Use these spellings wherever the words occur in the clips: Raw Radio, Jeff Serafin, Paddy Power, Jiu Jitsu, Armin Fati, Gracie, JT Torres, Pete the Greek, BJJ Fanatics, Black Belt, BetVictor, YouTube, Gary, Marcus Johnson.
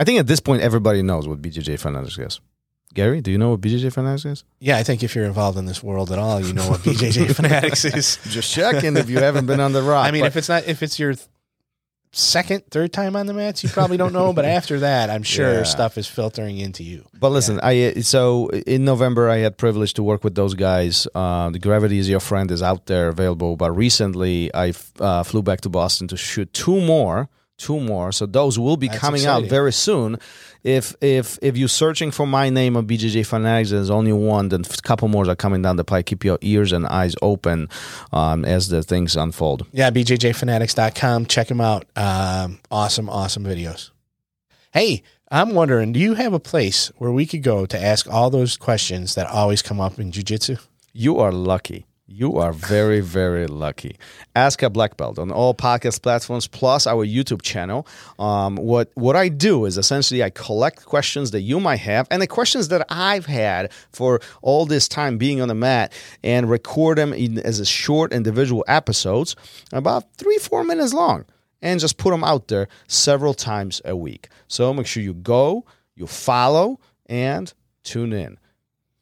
I think at this point, everybody knows what BJJ Fanatics is. Gary, do you know what BJJ Fanatics is? Yeah, I think if you're involved in this world at all, you know what BJJ Fanatics is. Just checking if you haven't been on the rock. I mean, if it's your second, third time on the mats, you probably don't know. But after that, I'm sure stuff is filtering into you. But listen, so in November, I had privilege to work with those guys. The Gravity Is Your Friend is out there available. But recently, I flew back to Boston to shoot two more. So those will be coming out very soon. If you're searching for my name on BJJ Fanatics, there's only one. Then a couple more are coming down the pike. Keep your ears and eyes open as the things unfold. Yeah, BJJFanatics.com. Check them out. Awesome videos. Hey, I'm wondering, do you have a place where we could go to ask all those questions that always come up in jiu-jitsu? You are lucky. You are very, very lucky. Ask a Black Belt on all podcast platforms, plus our YouTube channel. What I do is essentially I collect questions that you might have and the questions that I've had for all this time being on the mat and record them as a short individual episodes, about 3-4 minutes long, and just put them out there several times a week. So make sure you go, you follow, and tune in.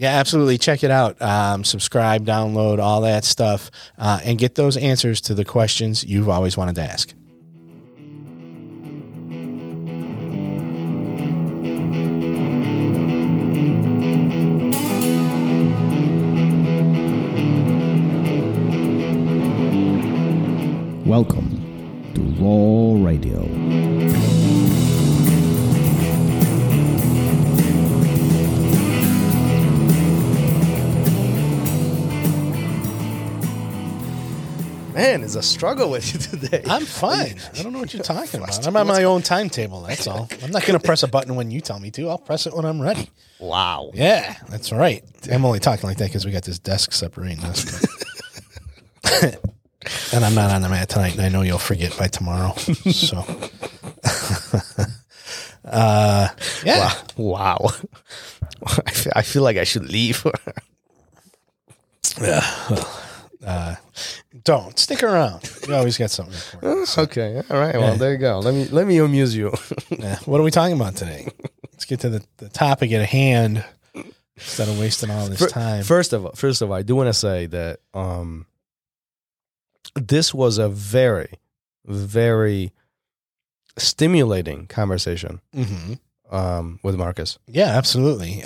Yeah, absolutely. Check it out. Subscribe, download, all that stuff, and get those answers to the questions you've always wanted to ask. Welcome to Raw Radio. Man, it's a struggle with you today. I'm fine. I don't know what you're talking about. I'm on my own timetable, that's all. I'm not going to press a button when you tell me to. I'll press it when I'm ready. Wow. Yeah, that's right. I'm only talking like that because we got this desk separating us. And I'm not on the mat tonight, and I know you'll forget by tomorrow. So, yeah. Wow. I feel like I should leave. Yeah. Don't stick around. You always got something important, so. Okay. All right. Well, there you go. Let me amuse you. What are we talking about today? Let's get to the topic at hand instead of wasting all this time. First of all, I do want to say that this was a very, very stimulating conversation with Marcus. Yeah, absolutely.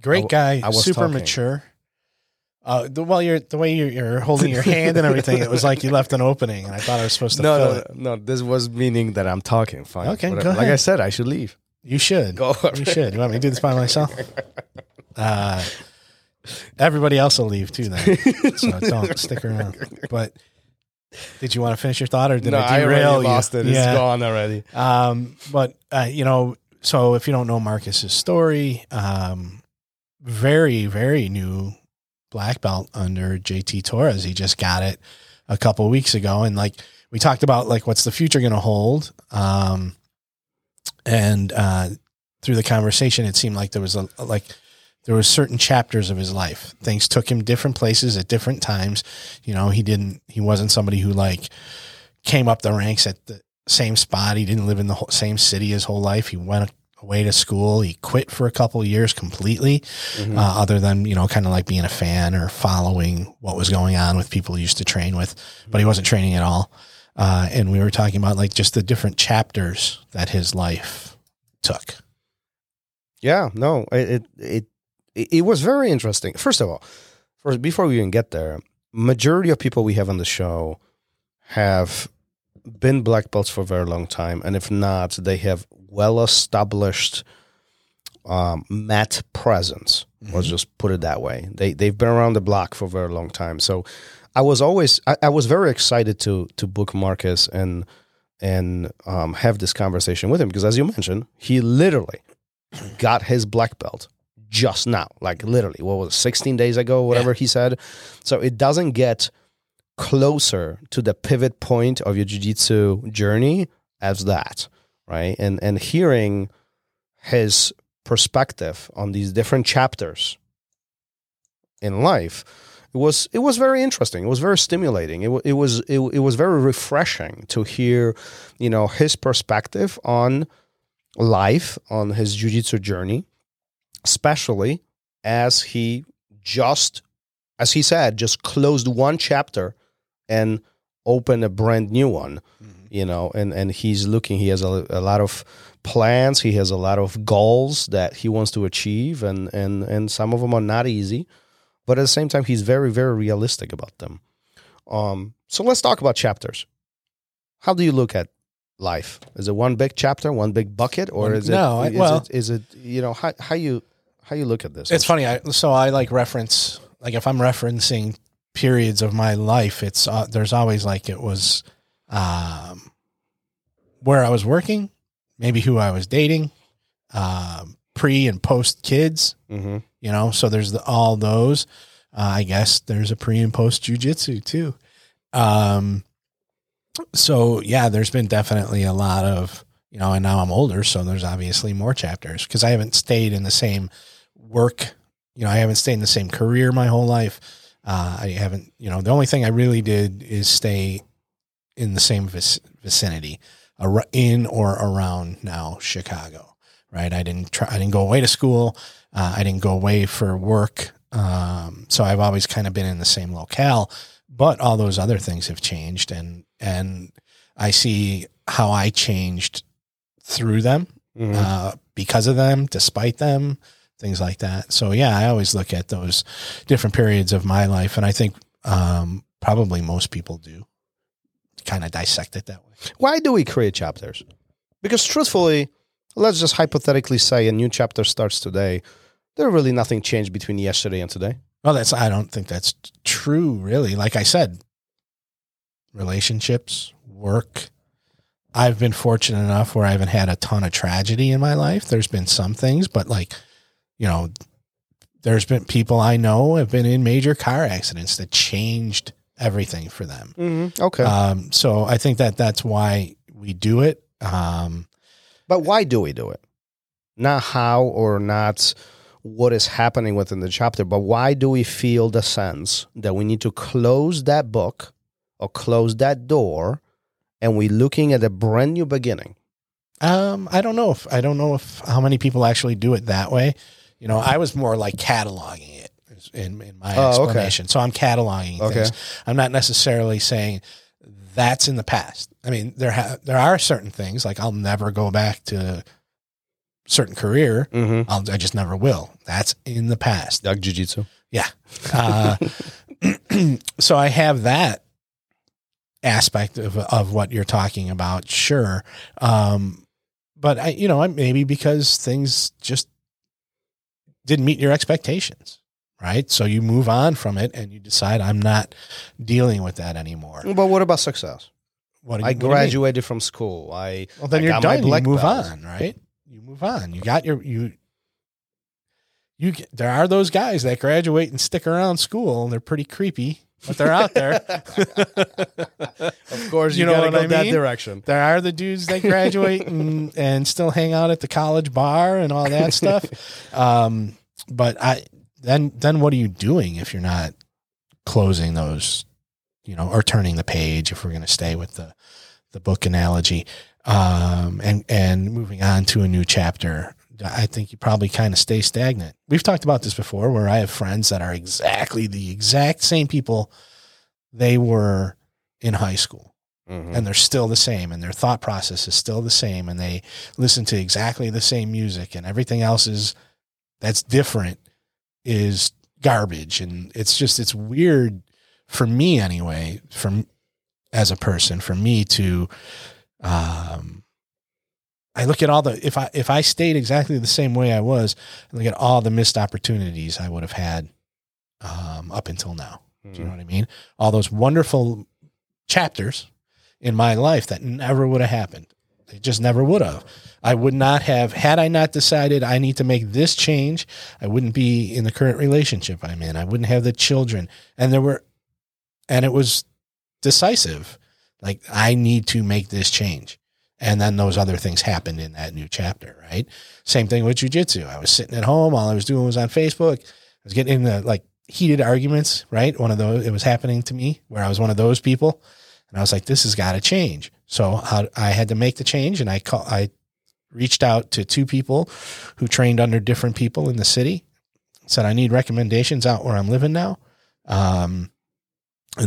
Great guy. I was super mature. The way you're holding your hand and everything, it was like you left an opening, and I thought I was supposed to fill it. No, this was meaning that I'm talking. Fine. Okay, whatever. Go ahead. Like I said, I should leave. You should. Go over. You should. You want me to do this by myself? Everybody else will leave, too, then. So don't stick around. But did you want to finish your thought, or did I derail you? I lost it. Yeah. It's gone already. So if you don't know Marcus's story, very, very new Black belt under JT Torres. He just got it a couple weeks ago. And like we talked about, like, what's the future going to hold? And through the conversation, it seemed like there was certain chapters of his life. Things took him different places at different times. You know, he wasn't somebody who like came up the ranks at the same spot. He didn't live in the same city his whole life. He went away to school. He quit for a couple of years completely, other than, you know, kind of like being a fan or following what was going on with people he used to train with, but he wasn't training at all. And we were talking about like just the different chapters that his life took. Yeah, no, it was very interesting. First, before we even get there, majority of people we have on the show have been black belts for a very long time. And if not, they have well-established mat presence. Let's just put it that way. They've been around the block for a very long time. So I was very excited to book Marcus and have this conversation with him, because as you mentioned, he literally got his black belt just now. Like literally, what was it, 16 days ago, whatever he said. So it doesn't get closer to the pivot point of your jiu-jitsu journey as that, right? And hearing his perspective on these different chapters in life, it was very interesting. It was very stimulating. It was very refreshing to hear, you know, his perspective on life on his jiu-jitsu journey, especially as he just, as he said, just closed one chapter and opened a brand new one, you know, and he's looking, he has a lot of plans, he has a lot of goals that he wants to achieve, and some of them are not easy, but at the same time, he's very, very realistic about them. So let's talk about chapters. How do you look at life? Is it one big chapter, one big bucket, or is how you look at this? It's funny. So I like reference, like if I'm referencing periods of my life, it's there's always like it was where I was working, maybe who I was dating, pre and post kids, you know, so there's all those, I guess there's a pre and post jiu-jitsu too. So yeah, there's been definitely a lot of, you know, and now I'm older, so there's obviously more chapters because I haven't stayed in the same work. You know, I haven't stayed in the same career my whole life. I haven't, you know, the only thing I really did is stay in the same vicinity in or around now Chicago, right? I didn't go away to school. I didn't go away for work. So I've always kind of been in the same locale, but all those other things have changed. And I see how I changed through them, because of them, despite them, things like that. So yeah, I always look at those different periods of my life. And I think probably most people do kind of dissect it that way. Why do we create chapters? Because truthfully, let's just hypothetically say a new chapter starts today. There really nothing changed between yesterday and today. Well, I don't think that's true, really. Like I said, relationships, work. I've been fortunate enough where I haven't had a ton of tragedy in my life. There's been some things, but like, you know, there's been people I know have been in major car accidents that changed everything for them. Okay. So I think that's why we do it. But why do we do it? Not how or not what is happening within the chapter, but why do we feel the sense that we need to close that book or close that door and we're looking at a brand new beginning? I don't know if how many people actually do it that way. You know, I was more like cataloging it in my explanation. Okay. So I'm cataloging things. I'm not necessarily saying that's in the past. I mean, there are certain things like I'll never go back to certain career. I just never will. That's in the past. Like jiu-jitsu. Yeah. So I have that aspect of what you're talking about. Sure. But I, you know, maybe because things just didn't meet your expectations, right? So you move on from it and you decide I'm not dealing with that anymore. But what about success? I graduated from school. Then you're done. You move on, right? You move on. You got there are those guys that graduate and stick around school and they're pretty creepy, but they're out there. Of course, you know what I mean? That direction. There are the dudes that graduate and still hang out at the college bar and all that stuff. But then what are you doing if you're not closing those, you know, or turning the page, if we're going to stay with the book analogy, and moving on to a new chapter? I think you probably kind of stay stagnant. We've talked about this before where I have friends that are exactly the exact same people they were in high school, and they're still the same and their thought process is still the same and they listen to exactly the same music and everything else that's different is garbage. And it's weird for me anyway, as a person, for me to, I look at all the, if I stayed exactly the same way I was, I look at all the missed opportunities I would have had, up until now. Do you know what I mean? All those wonderful chapters in my life that never would have happened. They just never would have. I would not have, had I not decided I need to make this change, I wouldn't be in the current relationship I'm in. I wouldn't have the children. And it was decisive. Like, I need to make this change. And then those other things happened in that new chapter, right? Same thing with jiu-jitsu. I was sitting at home. All I was doing was on Facebook. I was getting into like heated arguments, right? One of those, it was happening to me where I was one of those people. And I was like, this has got to change. So I had to make the change. And I reached out to two people who trained under different people in the city, said, I need recommendations out where I'm living now. And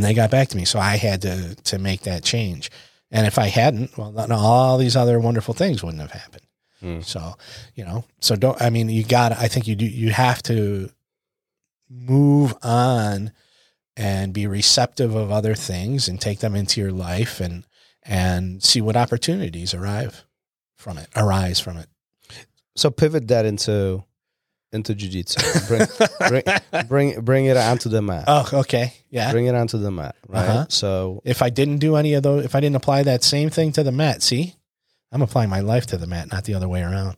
they got back to me. So I had to make that change. And if I hadn't, well, then all these other wonderful things wouldn't have happened. So, you know, so don't, I mean, you got, I think you do, you have to move on and be receptive of other things and take them into your life and see what opportunities arise from it. So pivot that into jiu-jitsu. Bring it onto the mat. Oh, okay. Yeah. Bring it onto the mat, right? Uh-huh. So if I didn't do any of those, if I didn't apply that same thing to the mat, see? I'm applying my life to the mat, not the other way around.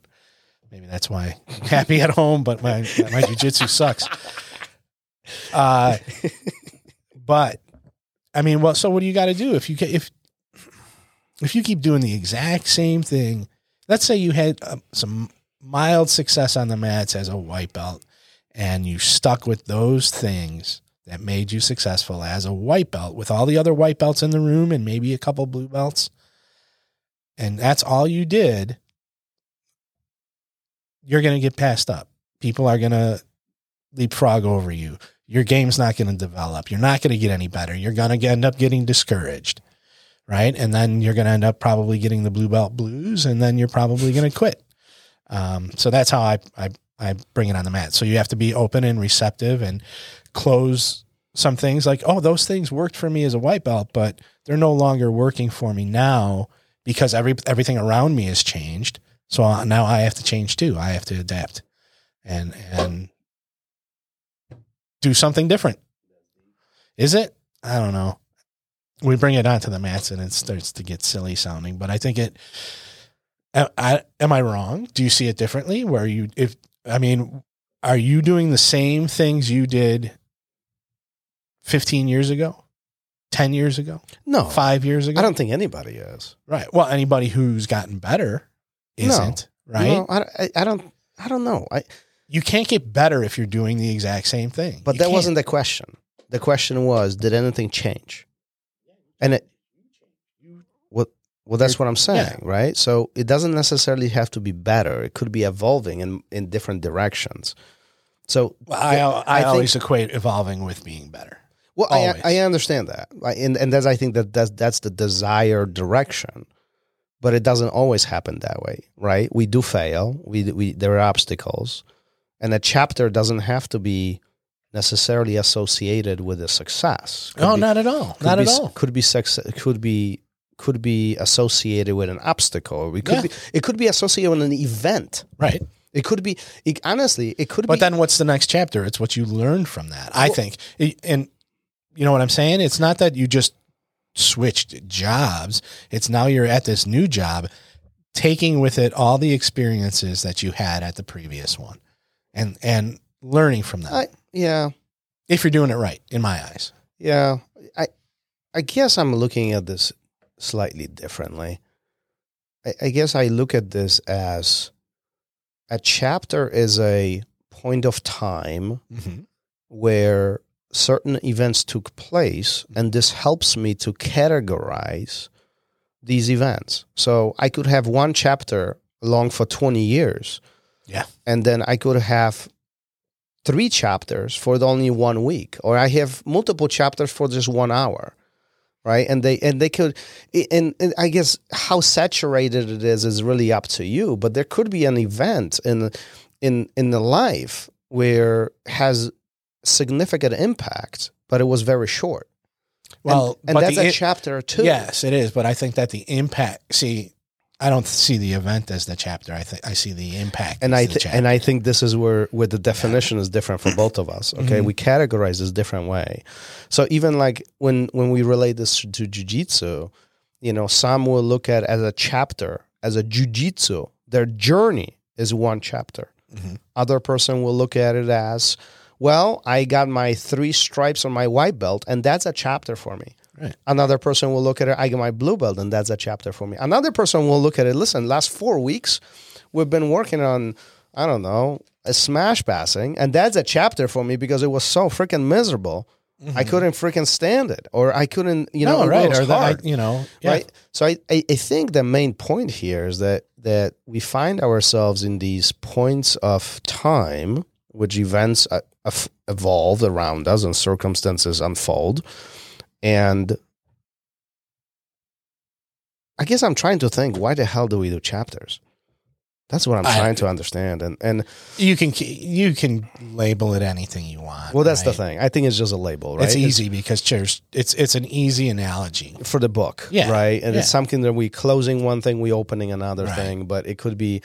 Maybe that's why I'm happy at home, but my jiu-jitsu sucks. But I mean, well, so what do you got to do if you keep doing the exact same thing? Let's say you had some mild success on the mats as a white belt, and you stuck with those things that made you successful as a white belt with all the other white belts in the room and maybe a couple blue belts. And that's all you did, you're going to get passed up. People are going to leapfrog over you. Your game's not going to develop. You're not going to get any better. You're going to end up getting discouraged, right? And then you're going to end up probably getting the blue belt blues, and then you're probably going to quit. So that's how I bring it on the mat. So you have to be open and receptive and close some things like, oh, those things worked for me as a white belt, but they're no longer working for me now, because everything around me has changed. So now I have to change too. I have to adapt and do something different. Is it? I don't know. We bring it onto the mats and it starts to get silly sounding, but I think am I wrong? Do you see it differently? Are you doing the same things you did 15 years ago? 10 years ago? No. 5 years ago? I don't think anybody is. Right. Well, anybody who's gotten better isn't, right? No, I don't know. You can't get better if you're doing the exact same thing. But that wasn't the question. The question was, did anything change? And that's what I'm saying, yeah. Right? So it doesn't necessarily have to be better. It could be evolving in different directions. So I always equate evolving with being better. Well, I understand that, and that's, I think that's the desired direction, but it doesn't always happen that way, right? We do fail. We there are obstacles, and a chapter doesn't have to be necessarily associated with a success. Not at all. Not at all. Could be success. Could be associated with an obstacle. It could be associated with an event, right? It could be. Honestly, it could be. But then, what's the next chapter? It's what you learn from that. Well, I think and. You know what I'm saying? It's not that you just switched jobs. It's now you're at this new job, taking with it all the experiences that you had at the previous one and learning from that. Yeah. If you're doing it right, in my eyes. Yeah. I guess I'm looking at this slightly differently. I guess I look at this as a chapter is a point of time where certain events took place, and this helps me to categorize these events. So I could have one chapter long for 20 years. Yeah. And then I could have 3 chapters for only 1 week, or I have multiple chapters for just 1 hour. Right. And I guess how saturated it is really up to you, but there could be an event in the life where has significant impact, but it was very short. Well, and that's a chapter too. Yes, it is. But I think that the impact. See, I don't see the event as the chapter. I see the impact. And I think this is where the definition is different for both of us. Okay, we categorize this different way. So even like when we relate this to jiu-jitsu, you know, some will look at as a chapter, as a jiu-jitsu. Their journey is one chapter. Other person will look at it as, well, I got my 3 stripes on my white belt, and that's a chapter for me. Right. Another person will look at it, I got my blue belt, and that's a chapter for me. Another person will look at it, listen, last 4 weeks, we've been working on, I don't know, a smash passing, and that's a chapter for me because it was so freaking miserable. I couldn't freaking stand it, or I couldn't, you know, right? Or hard. That, I, you know, yeah. Right. So I think the main point here is that that we find ourselves in these points of time, which events evolve around us and circumstances unfold. And I guess I'm trying to think, why the hell do we do chapters? That's what I'm trying to understand. And you can label it anything you want. Well, that's the thing. I think it's just a label, right? It's easy because chairs, it's an easy analogy for the book, right? And it's something that we closing one thing, we opening another thing, but it could be,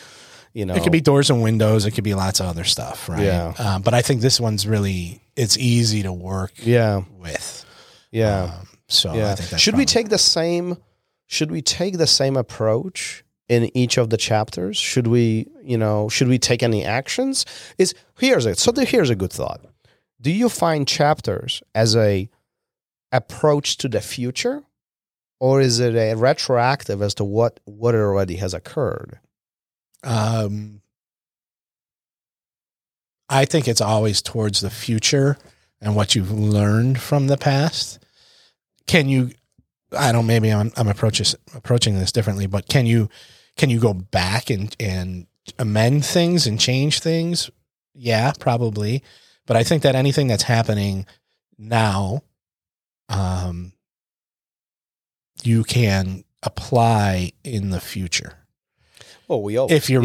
you know. It could be doors and windows. It could be lots of other stuff, right? Yeah. But I think this one's really, it's easy to work with. Yeah. I think that's should we take the same approach in each of the chapters? Should we take any actions? Here's a good thought. Do you find chapters as a approach to the future, or is it a retroactive as to what already has occurred? I think it's always towards the future and what you've learned from the past. Maybe I'm approaching this differently, but can you go back and amend things and change things? Yeah, probably. But I think that anything that's happening now, you can apply in the future. Well, we always, if you're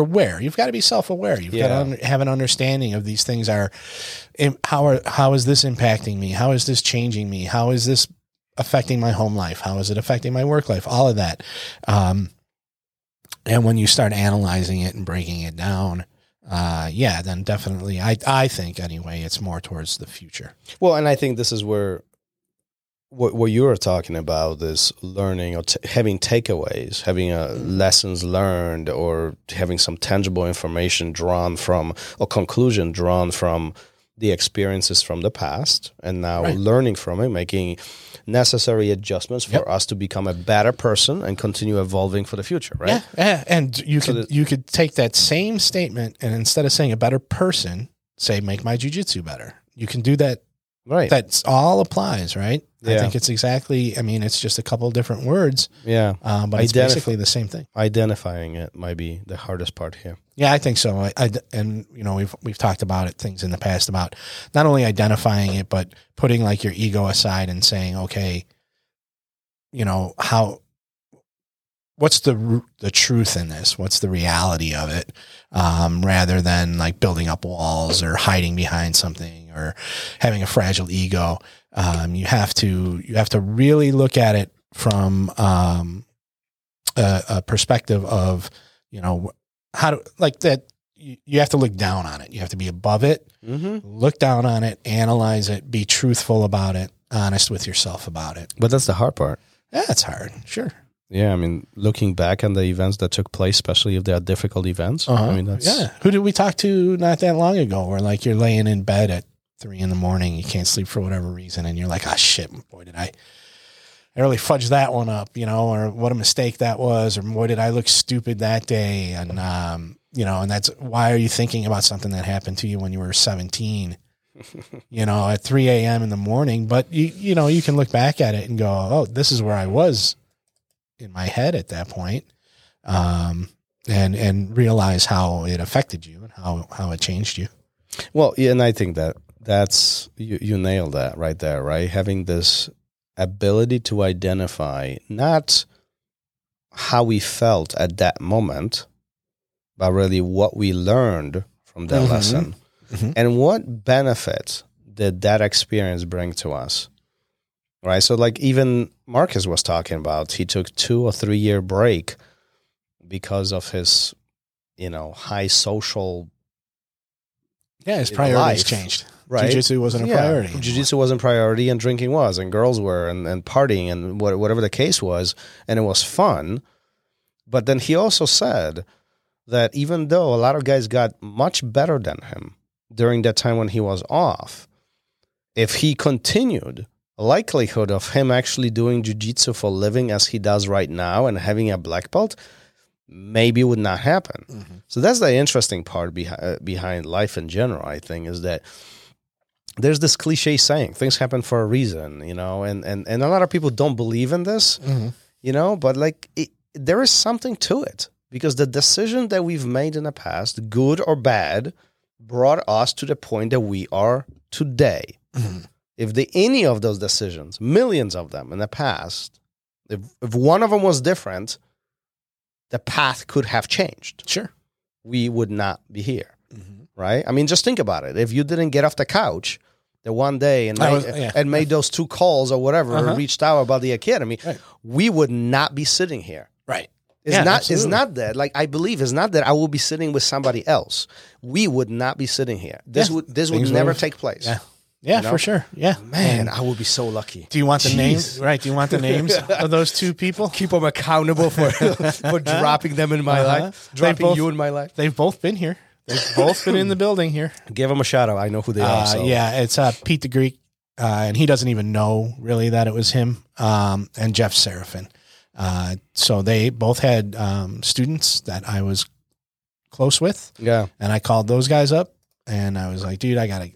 aware, you've got to be self-aware. You've got to have an understanding of these things how is this impacting me? How is this changing me? How is this affecting my home life? How is it affecting my work life? All of that. And when you start analyzing it and breaking it down, then definitely, I think anyway, it's more towards the future. Well, and I think this is where what you were talking about is learning or having takeaways, having lessons learned, or having some tangible information drawn from, or conclusion drawn from the experiences from the past, and now learning from it, making necessary adjustments for us to become a better person and continue evolving for the future, right? Yeah. And you could take that same statement and instead of saying a better person, say make my jiu-jitsu better. You can do that, right? That all applies, right? Yeah. I think it's exactly. I mean, it's just a couple of different words. Yeah, but it's basically the same thing. Identifying it might be the hardest part here. Yeah, I think so. We've talked about it things in the past about not only identifying it, but putting like your ego aside and saying, okay, what's the truth in this? What's the reality of it? Rather than like building up walls or hiding behind something or having a fragile ego. You have to really look at it from a perspective of, you have to look down on it. You have to be above it, look down on it, analyze it, be truthful about it, honest with yourself about it. But that's the hard part. Yeah, it's hard. Sure. Yeah, I mean, looking back on the events that took place, especially if they are difficult events. Uh-huh. I mean, who did we talk to not that long ago where like you're laying in bed at 3 a.m, you can't sleep for whatever reason, and you're like, ah, shit, boy, did I really fudged that one up, or what a mistake that was, or boy, did I look stupid that day, and and that's why are you thinking about something that happened to you when you were 17, at 3 a.m. in the morning, but you can look back at it and go, oh, this is where I was in my head at that point, and realize how it affected you and how it changed you. Well, yeah, and I think that that's you nailed that right there, right? Having this ability to identify not how we felt at that moment, but really what we learned from that lesson, and what benefits did that experience bring to us, right? So like even Marcus was talking about, he took 2 or 3 year break because of his, high social. Yeah, his priorities changed. Right? Jiu-jitsu wasn't a priority. Jiu-jitsu wasn't a priority, and drinking was, and girls were, and partying, and whatever the case was, and it was fun. But then he also said that even though a lot of guys got much better than him during that time when he was off, if he continued, likelihood of him actually doing jiu-jitsu for a living as he does right now and having a black belt maybe would not happen. Mm-hmm. So that's the interesting part behind life in general, I think, is that there's this cliche saying, things happen for a reason, and a lot of people don't believe in this, but like there is something to it. Because the decision that we've made in the past, good or bad, brought us to the point that we are today. Mm-hmm. Any of those decisions, millions of them in the past, if one of them was different, the path could have changed. Sure. We would not be here, mm-hmm. right? I mean, just think about it. If you didn't get off the couch the one day and made those two calls or whatever, uh-huh. reached out about the academy, right. we would not be sitting here. Right. It's not that. Like, I believe it's not that I will be sitting with somebody else. We would not be sitting here. This would never take place. Yeah. Yeah, you know? For sure. Yeah. Man, I would be so lucky. Do you want the names? Right. Do you want the names of those two people? Keep them accountable for dropping them in my life. Dropping you in my life. They've both been here. They've both been in the building here. Give them a shout out. I know who they are. So. Yeah, it's Pete the Greek. And he doesn't even know really that it was him. And Jeff Serafin. So they both had students that I was close with. Yeah. And I called those guys up and I was like, dude, I gotta,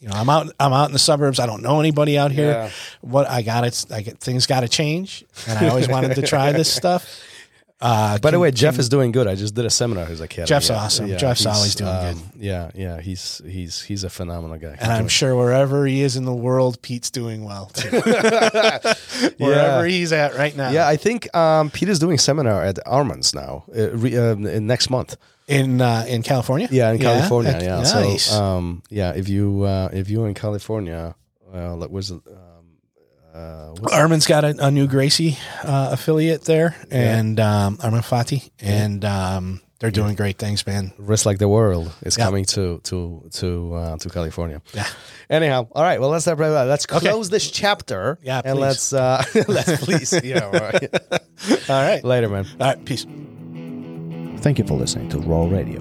you know, I'm out in the suburbs. I don't know anybody out here. Yeah. Things got to change. And I always wanted to try this stuff. By the way, Jeff is doing good. I just did a seminar. He's like, Jeff's awesome. Yeah, Jeff's always doing good. Yeah. He's a phenomenal guy. And I'm sure wherever he is in the world, Pete's doing well too. Wherever he's at right now. Yeah. I think, Pete is doing a seminar at Armin's now, next month. In California? Yeah, California. Yeah. Nice. So, if you're in California, Armin's got a new Gracie affiliate there, and Armin Fati, and they're doing great things, man. Wrist Like the World is coming to California. Yeah. Anyhow, all right. Well, let's wrap it up. Let's close this chapter. Yeah. Please. And let's please. Yeah. All right. All right. Later, man. All right. Peace. Thank you for listening to Raw Radio.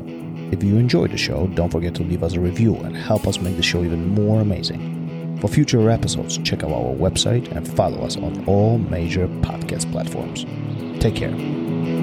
If you enjoyed the show, don't forget to leave us a review and help us make the show even more amazing. For future episodes, check out our website and follow us on all major podcast platforms. Take care.